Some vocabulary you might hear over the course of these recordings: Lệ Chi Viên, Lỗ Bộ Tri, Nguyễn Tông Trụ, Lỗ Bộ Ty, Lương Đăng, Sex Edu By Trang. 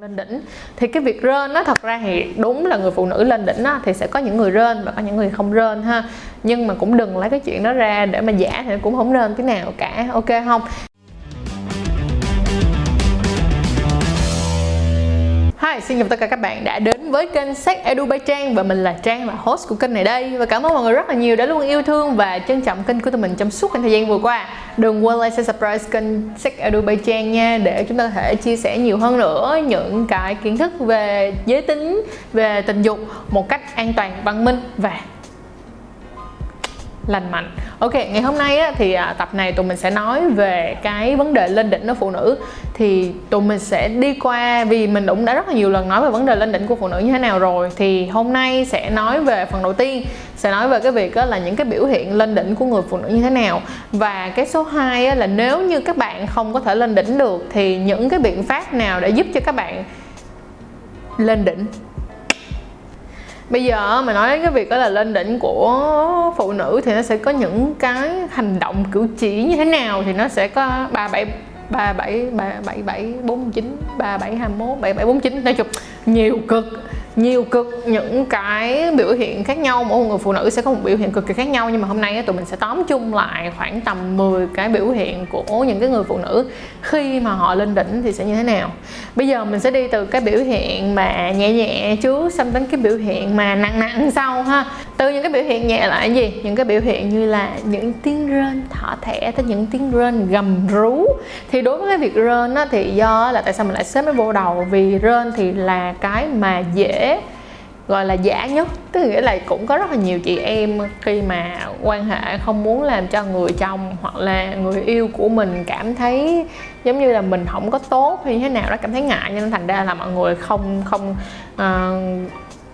Lên đỉnh thì cái việc rên nó thật ra thì đúng là người phụ nữ lên đỉnh á, thì sẽ có những người rên và có những người không rên ha, nhưng mà cũng đừng lấy cái chuyện đó ra để mà giả thì cũng không rên tí nào cả, ok không? Hi, xin chào tất cả các bạn đã đến với kênh Sex Edu By Trang và mình là Trang là host của kênh này đây, và cảm ơn mọi người rất là nhiều đã luôn yêu thương và trân trọng kênh của tụi mình trong suốt khoảng thời gian vừa qua. Đừng quên like, share, subscribe kênh Sex Edu By Trang nha, để chúng ta có thể chia sẻ nhiều hơn nữa những cái kiến thức về giới tính, về tình dục một cách an toàn, văn minh và lành mạnh. Ok, ngày hôm nay á, thì tập này tụi mình sẽ nói về cái vấn đề lên đỉnh ở phụ nữ. Thì tụi mình sẽ đi qua, vì mình cũng đã rất là nhiều lần nói về vấn đề lên đỉnh của phụ nữ như thế nào rồi. Thì hôm nay sẽ nói về phần đầu tiên, sẽ nói về cái việc á, là những cái biểu hiện lên đỉnh của người phụ nữ như thế nào. Và cái số 2 á, là nếu như các bạn không có thể lên đỉnh được thì những cái biện pháp nào để giúp cho các bạn lên đỉnh. Bây giờ mà nói đến cái việc đó là lên đỉnh của phụ nữ thì nó sẽ có những cái hành động cử chỉ như thế nào, thì nó sẽ có 37 47 47 49 37 21 77 49, nói chung nhiều cực những cái biểu hiện khác nhau, mỗi người phụ nữ sẽ có một biểu hiện cực kỳ khác nhau. Nhưng mà hôm nay tụi mình sẽ tóm chung lại khoảng tầm 10 cái biểu hiện của những cái người phụ nữ khi mà họ lên đỉnh thì sẽ như thế nào. Bây giờ mình sẽ đi từ cái biểu hiện mà nhẹ nhẹ trước sang đến cái biểu hiện mà nặng sau ha. Từ những cái biểu hiện nhẹ lại là gì? Những cái biểu hiện như là những tiếng rên thỏ thẻ tới những tiếng rên gầm rú. Thì đối với cái việc rên á, thì do là tại sao mình lại xếp nó vô đầu, vì rên thì là cái mà dễ gọi là giả nhất, tức nghĩa là cũng có rất là nhiều chị em khi mà quan hệ không muốn làm cho người chồng hoặc là người yêu của mình cảm thấy giống như là mình không có tốt hay thế nào đó, cảm thấy ngại, nên thành ra là mọi người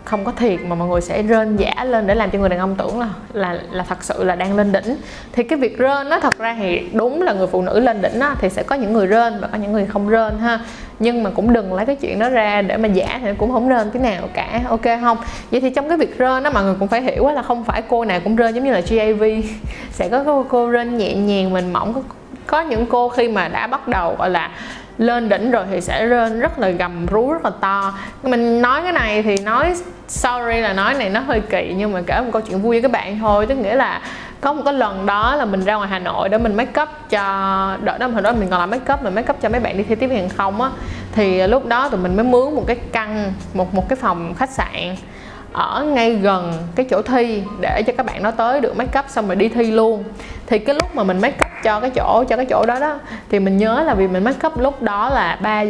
không có thiệt mà mọi người sẽ rên giả lên để làm cho người đàn ông tưởng là thật sự là đang lên đỉnh. Thì cái việc rên nó thật ra thì đúng là người phụ nữ lên đỉnh á, thì sẽ có những người rên và có những người không rên ha, nhưng mà cũng đừng lấy cái chuyện đó ra để mà giả thì cũng không rên tí nào cả, ok không? Vậy thì trong cái việc rên đó mọi người cũng phải hiểu là không phải cô nào cũng rên giống như là GAV sẽ có cô rên nhẹ nhàng mềm mỏng, có những cô khi mà đã bắt đầu gọi là lên đỉnh rồi thì sẽ rên rất là gầm rú, rất là to. Mình nói cái này thì nói sorry là nói này nó hơi kỳ, nhưng mà kể một câu chuyện vui với các bạn thôi. Tức nghĩa là có một cái lần đó là mình ra ngoài Hà Nội để mình make up cho, đợt đó hồi đó mình còn làm make up cho mấy bạn đi thi tiếp viên hàng không á. Thì lúc đó tụi mình mới mướn một cái căn, một cái phòng khách sạn ở ngay gần cái chỗ thi để cho các bạn nó tới được make up xong rồi đi thi luôn. Thì cái lúc mà mình make up cho cái chỗ đó thì mình nhớ là vì mình make up lúc đó là 3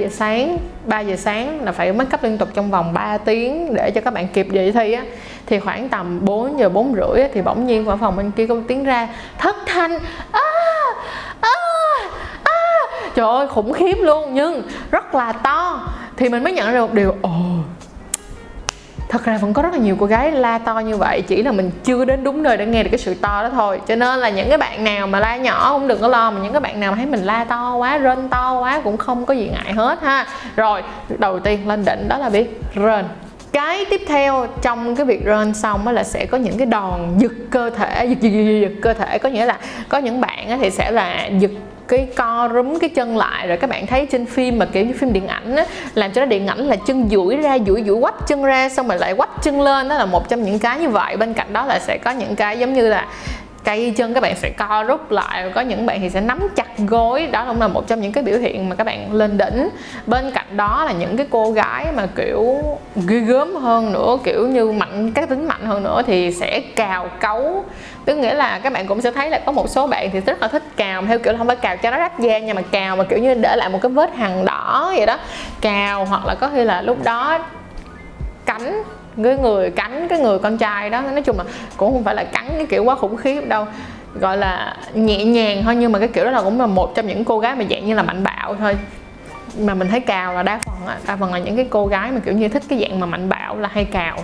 giờ sáng là phải make up liên tục trong vòng 3 tiếng để cho các bạn kịp về thi á. Thì khoảng tầm 4 giờ 4 rưỡi thì bỗng nhiên qua phòng bên kia có tiếng ra thất thanh trời ơi khủng khiếp luôn, nhưng rất là to. Thì mình mới nhận ra một điều, thật ra vẫn có rất là nhiều cô gái la to như vậy, chỉ là mình chưa đến đúng nơi để nghe được cái sự to đó thôi. Cho nên là những cái bạn nào mà la nhỏ cũng đừng có lo, mà những cái bạn nào mà thấy mình la to quá, rên to quá cũng không có gì ngại hết ha. Rồi, đầu tiên lên đỉnh đó là biết rên. Cái tiếp theo trong cái việc rên xong là sẽ có những cái đòn giật cơ thể, giật cơ thể, có nghĩa là có những bạn thì sẽ là giật cái co rúm cái chân lại, rồi các bạn thấy trên phim mà kiểu như phim điện ảnh á, làm cho nó điện ảnh là chân duỗi ra, duỗi quắp chân ra xong rồi lại quắp chân lên, đó là một trong những cái như vậy. Bên cạnh đó là sẽ có những cái giống như là cây chân các bạn sẽ co rút lại, có những bạn thì sẽ nắm chặt gối, đó cũng là một trong những cái biểu hiện mà các bạn lên đỉnh. Bên cạnh đó là những cái cô gái mà kiểu ghê gớm hơn nữa, kiểu như mạnh, cá tính mạnh hơn nữa thì sẽ cào cấu, tức nghĩa là các bạn cũng sẽ thấy là có một số bạn thì rất là thích cào theo kiểu là không phải cào cho nó rách da nha, mà cào mà kiểu như để lại một cái vết hằn đỏ vậy đó, cào, hoặc là có khi là lúc đó cắn cái người con trai đó. Nói chung là cũng không phải là cắn cái kiểu quá khủng khiếp đâu, gọi là nhẹ nhàng thôi, nhưng mà cái kiểu đó là cũng là một trong những cô gái mà dạng như là mạnh bạo thôi. Mà mình thấy cào là đa phần là những cái cô gái mà kiểu như thích cái dạng mà mạnh bạo là hay cào.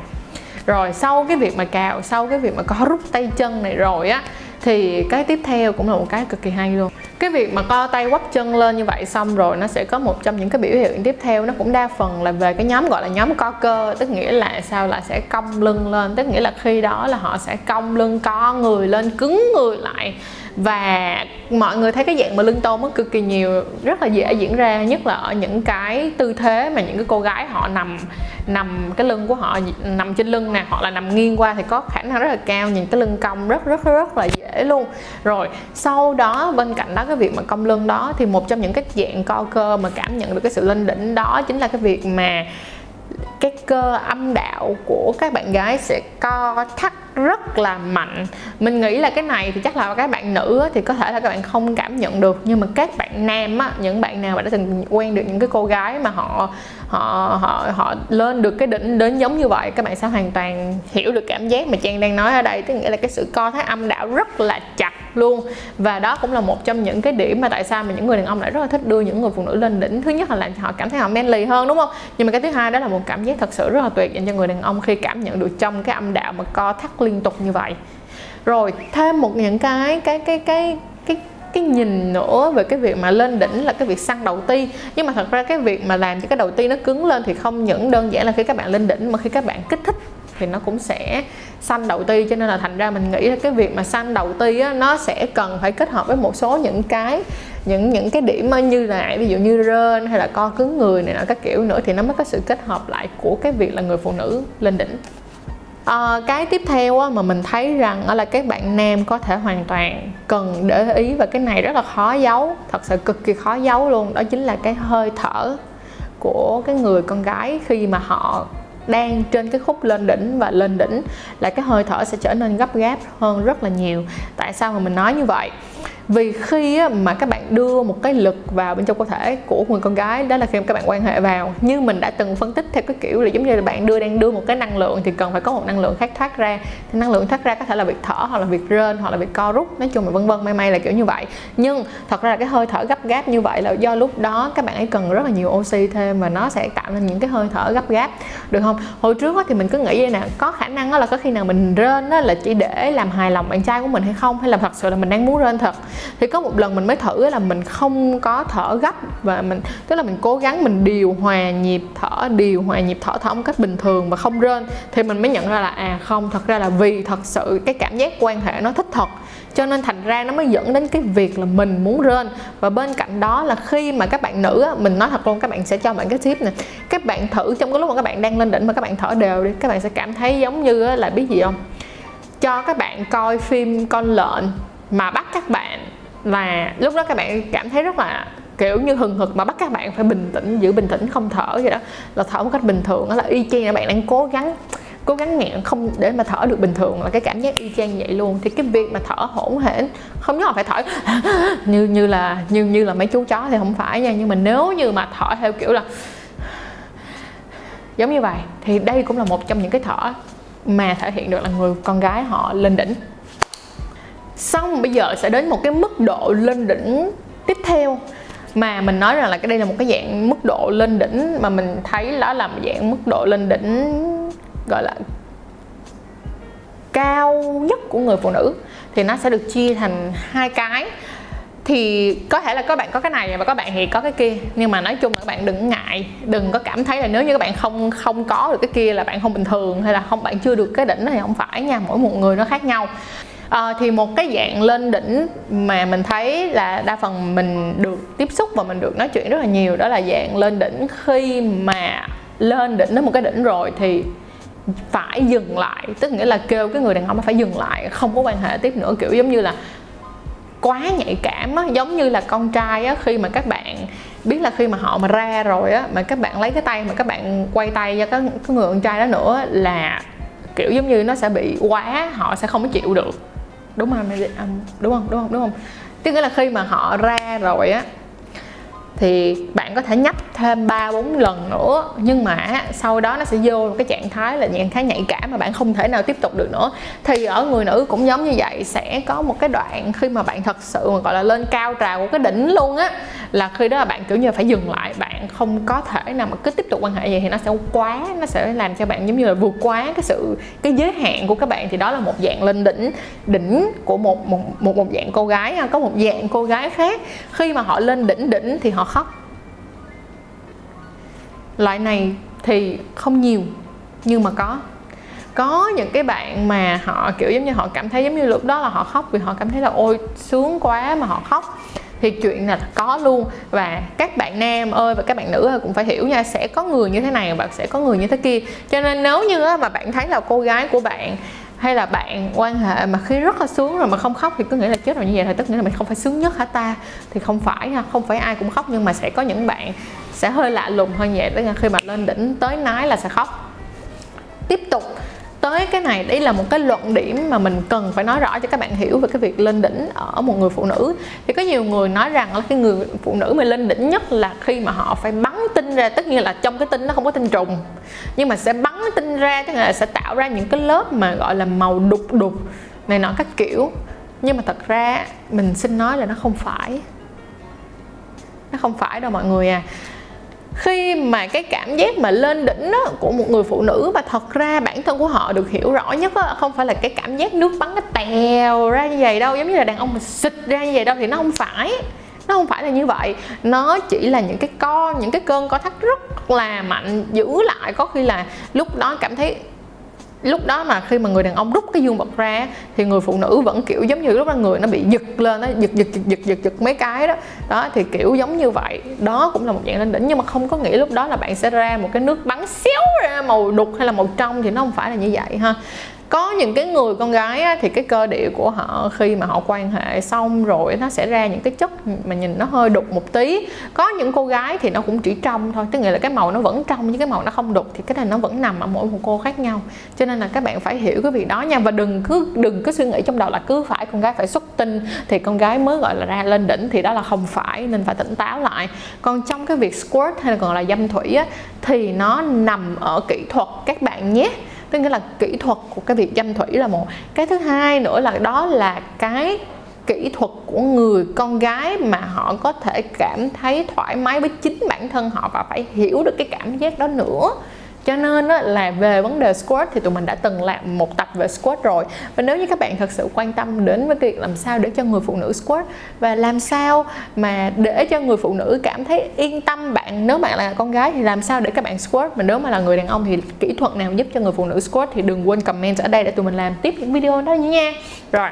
Rồi sau cái việc mà có rút tay chân này rồi á, thì cái tiếp theo cũng là một cái cực kỳ hay luôn. Cái việc mà co tay quắp chân lên như vậy xong rồi nó sẽ có một trong những cái biểu hiện tiếp theo, nó cũng đa phần là về cái nhóm gọi là nhóm co cơ, tức nghĩa là sao, là sẽ cong lưng lên, tức nghĩa là khi đó là họ sẽ cong lưng, co người lên, cứng người lại, Và mọi người thấy cái dạng mà lưng tôm nó cực kỳ nhiều, rất là dễ diễn ra, nhất là ở những cái tư thế mà những cái cô gái họ nằm cái lưng của họ nằm trên lưng nè, hoặc là nằm nghiêng qua thì có khả năng rất là cao nhìn cái lưng cong rất là dễ luôn. Rồi sau đó bên cạnh đó cái việc mà cong lưng đó thì một trong những cái dạng co cơ mà cảm nhận được cái sự lên đỉnh đó chính là cái việc mà cái cơ âm đạo của các bạn gái sẽ co thắt rất là mạnh. Mình nghĩ là cái này thì chắc là các bạn nữ thì có thể là các bạn không cảm nhận được, nhưng mà các bạn nam á, những bạn nào mà đã từng quen được những cái cô gái mà họ lên được cái đỉnh đến giống như vậy, các bạn sẽ hoàn toàn hiểu được cảm giác mà Trang đang nói ở đây, tức nghĩa là cái sự co thắt âm đạo rất là chặt luôn. Và đó cũng là một trong những cái điểm mà tại sao mà những người đàn ông lại rất là thích đưa những người phụ nữ lên đỉnh. Thứ nhất là làm cho họ cảm thấy họ manly hơn, đúng không? Nhưng mà cái thứ hai đó là một cảm giác thật sự rất là tuyệt dành cho người đàn ông khi cảm nhận được trong cái âm đạo mà co thắt liên tục như vậy. Rồi thêm một những cái nhìn nữa về cái việc mà lên đỉnh là cái việc săn đầu ti. Nhưng mà thật ra cái việc mà làm cho cái đầu ti nó cứng lên thì không những đơn giản là khi các bạn lên đỉnh, mà khi các bạn kích thích thì nó cũng sẽ săn đầu ti. Cho nên là thành ra mình nghĩ là cái việc mà săn đầu ti á, nó sẽ cần phải kết hợp với một số những cái điểm như là ví dụ như rên hay là co cứng người này nọ các kiểu nữa, thì nó mới có sự kết hợp lại của cái việc là người phụ nữ lên đỉnh. Cái tiếp theo á, mà mình thấy rằng là các bạn nam có thể hoàn toàn cần để ý, và cái này rất là khó giấu, thật sự cực kỳ khó giấu luôn, đó chính là cái hơi thở của cái người con gái khi mà họ đang trên cái khúc lên đỉnh. Và lên đỉnh là cái hơi thở sẽ trở nên gấp gáp hơn rất là nhiều. Tại sao mà mình nói như vậy? Vì khi mà các bạn đưa một cái lực vào bên trong cơ thể của người con gái, đó là khi các bạn quan hệ vào, như mình đã từng phân tích theo cái kiểu là giống như là bạn đang đưa một cái năng lượng thì cần phải có một năng lượng khác thoát ra. Thì năng lượng thoát ra có thể là việc thở, hoặc là việc rên, hoặc là việc co rút, nói chung là vân vân may là kiểu như vậy. Nhưng thật ra là cái hơi thở gấp gáp như vậy là do lúc đó các bạn ấy cần rất là nhiều oxy thêm, và nó sẽ tạo nên những cái hơi thở gấp gáp, được không? Hồi trước thì mình cứ nghĩ vậy nè, có khả năng là có khi nào mình rên là chỉ để làm hài lòng bạn trai của mình hay không, hay là thật sự là mình đang muốn rên thật. Thì có một lần mình mới thử là mình không có thở gấp, và mình tức là mình cố gắng mình điều hòa nhịp thở một cách bình thường và không rên, thì mình mới nhận ra là không, thật ra là vì thật sự cái cảm giác quan hệ nó thích thật, cho nên thành ra nó mới dẫn đến cái việc là mình muốn rên. Và bên cạnh đó là khi mà các bạn nữ á, mình nói thật luôn, các bạn sẽ cho bạn cái tip này, các bạn thử trong cái lúc mà các bạn đang lên đỉnh mà các bạn thở đều đi, các bạn sẽ cảm thấy giống như là biết gì không, cho các bạn coi phim Con Lợn mà bắt các bạn là lúc đó các bạn cảm thấy rất là kiểu như hừng hực, mà bắt các bạn phải bình tĩnh, giữ bình tĩnh không thở vậy đó, là thở một cách bình thường, đó là y chang là bạn đang cố gắng nghẹn không để mà thở được bình thường, là cái cảm giác y chang vậy luôn. Thì cái việc mà thở hổn hển không nhất là phải thở như là mấy chú chó thì không phải nha, nhưng mà nếu như mà thở theo kiểu là giống như vậy thì đây cũng là một trong những cái thở mà thể hiện được là người con gái họ lên đỉnh. Xong bây giờ sẽ đến một cái mức độ lên đỉnh tiếp theo mà mình nói rằng là cái đây là một cái dạng mức độ lên đỉnh mà mình thấy đó là một dạng mức độ lên đỉnh gọi là cao nhất của người phụ nữ. Thì nó sẽ được chia thành hai cái, thì có thể là các bạn có cái này và các bạn thì có cái kia, nhưng mà nói chung là các bạn đừng ngại, đừng có cảm thấy là nếu như các bạn không có được cái kia là bạn không bình thường, hay là bạn chưa được cái đỉnh đó, thì không phải nha, mỗi một người nó khác nhau. Thì một cái dạng lên đỉnh mà mình thấy là đa phần mình được tiếp xúc và mình được nói chuyện rất là nhiều, đó là dạng lên đỉnh khi mà lên đỉnh đến một cái đỉnh rồi thì phải dừng lại, tức nghĩa là kêu cái người đàn ông phải dừng lại, không có quan hệ tiếp nữa, kiểu giống như là quá nhạy cảm á. Giống như là con trai á, khi mà các bạn biết là khi mà họ mà ra rồi á, mà các bạn lấy cái tay mà các bạn quay tay cho cái người con trai đó nữa là kiểu giống như nó sẽ bị quá, họ sẽ không có chịu được, đúng không? Tức nghĩa là khi mà họ ra rồi á thì bạn có thể nhấp thêm 3-4 lần nữa, nhưng mà sau đó nó sẽ vô cái trạng thái là trạng thái nhạy cảm mà bạn không thể nào tiếp tục được nữa. Thì ở người nữ cũng giống như vậy, sẽ có một cái đoạn khi mà bạn thật sự mà gọi là lên cao trào của cái đỉnh luôn á, là khi đó là bạn kiểu như phải dừng lại, bạn không có thể nào mà cứ tiếp tục quan hệ gì, thì nó sẽ quá, nó sẽ làm cho bạn giống như là vượt quá cái giới hạn của các bạn. Thì đó là một dạng lên đỉnh của một dạng cô gái. Có một dạng cô gái khác khi mà họ lên đỉnh thì họ khóc. Loại này thì không nhiều nhưng mà có. Có những cái bạn mà họ kiểu giống như họ cảm thấy giống như lúc đó là họ khóc vì họ cảm thấy là ôi sướng quá mà họ khóc, thì chuyện là có luôn. Và các bạn nam ơi và các bạn nữ ơi cũng phải hiểu nha, sẽ có người như thế này và sẽ có người như thế kia. Cho nên nếu như mà bạn thấy là cô gái của bạn hay là bạn quan hệ mà khi rất là sướng rồi mà không khóc thì cứ nghĩ là chết rồi như vậy thôi, tức nghĩa là mình không phải sướng nhất hả ta, thì không phải ha, không phải ai cũng khóc, nhưng mà sẽ có những bạn sẽ hơi lạ lùng hơn vậy đó, khi mà lên đỉnh tới nái là sẽ khóc. Tiếp tục tới cái này, đây là một cái luận điểm mà mình cần phải nói rõ cho các bạn hiểu về cái việc lên đỉnh ở một người phụ nữ. Thì có nhiều người nói rằng là cái người phụ nữ mà lên đỉnh nhất là khi mà họ phải bắn tinh ra, tất nhiên là trong cái tinh nó không có tinh trùng, nhưng mà sẽ bắn tinh ra, tức là sẽ tạo ra những cái lớp mà gọi là màu đục đục này nọ các kiểu. Nhưng mà thật ra mình xin nói là nó không phải đâu mọi người à. Khi mà cái cảm giác mà lên đỉnh đó, của một người phụ nữ mà thật ra bản thân của họ được hiểu rõ nhất đó, không phải là cái cảm giác nước bắn nó tèo ra như vậy đâu, giống như là đàn ông mà xịt ra như vậy đâu, thì nó không phải là như vậy. Nó chỉ là những cái cơn co thắt rất là mạnh giữ lại, có khi là lúc đó cảm thấy, lúc đó mà khi mà người đàn ông rút cái dương vật ra thì người phụ nữ vẫn kiểu giống như lúc đó người nó bị giật lên, nó giật mấy cái đó thì kiểu giống như vậy. Đó cũng là một dạng lên đỉnh, nhưng mà không có nghĩa lúc đó là bạn sẽ ra một cái nước bắn xéo ra màu đục hay là màu trong, thì nó không phải là như vậy ha. Có những cái người con gái á, thì cái cơ địa của họ khi mà họ quan hệ xong rồi nó sẽ ra những cái chất mà nhìn nó hơi đục một tí. Có những cô gái thì nó cũng chỉ trong thôi, tức nghĩa là cái màu nó vẫn trong nhưng cái màu nó không đục, thì cái này nó vẫn nằm ở mỗi một cô khác nhau. Cho nên là các bạn phải hiểu cái việc đó nha, và đừng cứ suy nghĩ trong đầu là cứ phải con gái phải xuất tinh thì con gái mới gọi là ra lên đỉnh, thì đó là không phải, nên phải tỉnh táo lại. Còn trong cái việc squirt hay là còn là dâm thủy á, thì nó nằm ở kỹ thuật các bạn nhé. Tức nghĩa là kỹ thuật của cái việc dâm thủy là một cái, thứ hai nữa là đó là cái kỹ thuật của người con gái mà họ có thể cảm thấy thoải mái với chính bản thân họ và phải hiểu được cái cảm giác đó nữa. Cho nên là về vấn đề squirt thì tụi mình đã từng làm một tập về squirt rồi, và nếu như các bạn thật sự quan tâm đến với việc làm sao để cho người phụ nữ squirt và làm sao mà để cho người phụ nữ cảm thấy yên tâm, bạn nếu bạn là con gái thì làm sao để các bạn squirt, mà nếu mà là người đàn ông thì kỹ thuật nào giúp cho người phụ nữ squirt thì đừng quên comment ở đây để tụi mình làm tiếp những video đó nha. Rồi,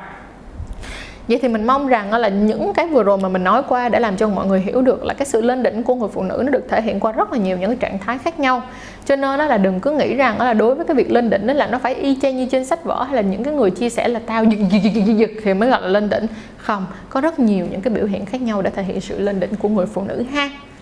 vậy thì mình mong rằng là những cái vừa rồi mà mình nói qua đã làm cho mọi người hiểu được là cái sự lên đỉnh của người phụ nữ nó được thể hiện qua rất là nhiều những cái trạng thái khác nhau. Cho nên đó là đừng cứ nghĩ rằng là đối với cái việc lên đỉnh đó là nó phải y chang như trên sách vở, hay là những cái người chia sẻ là tao giật thì mới gọi là lên đỉnh. Không, có rất nhiều những cái biểu hiện khác nhau để thể hiện sự lên đỉnh của người phụ nữ ha.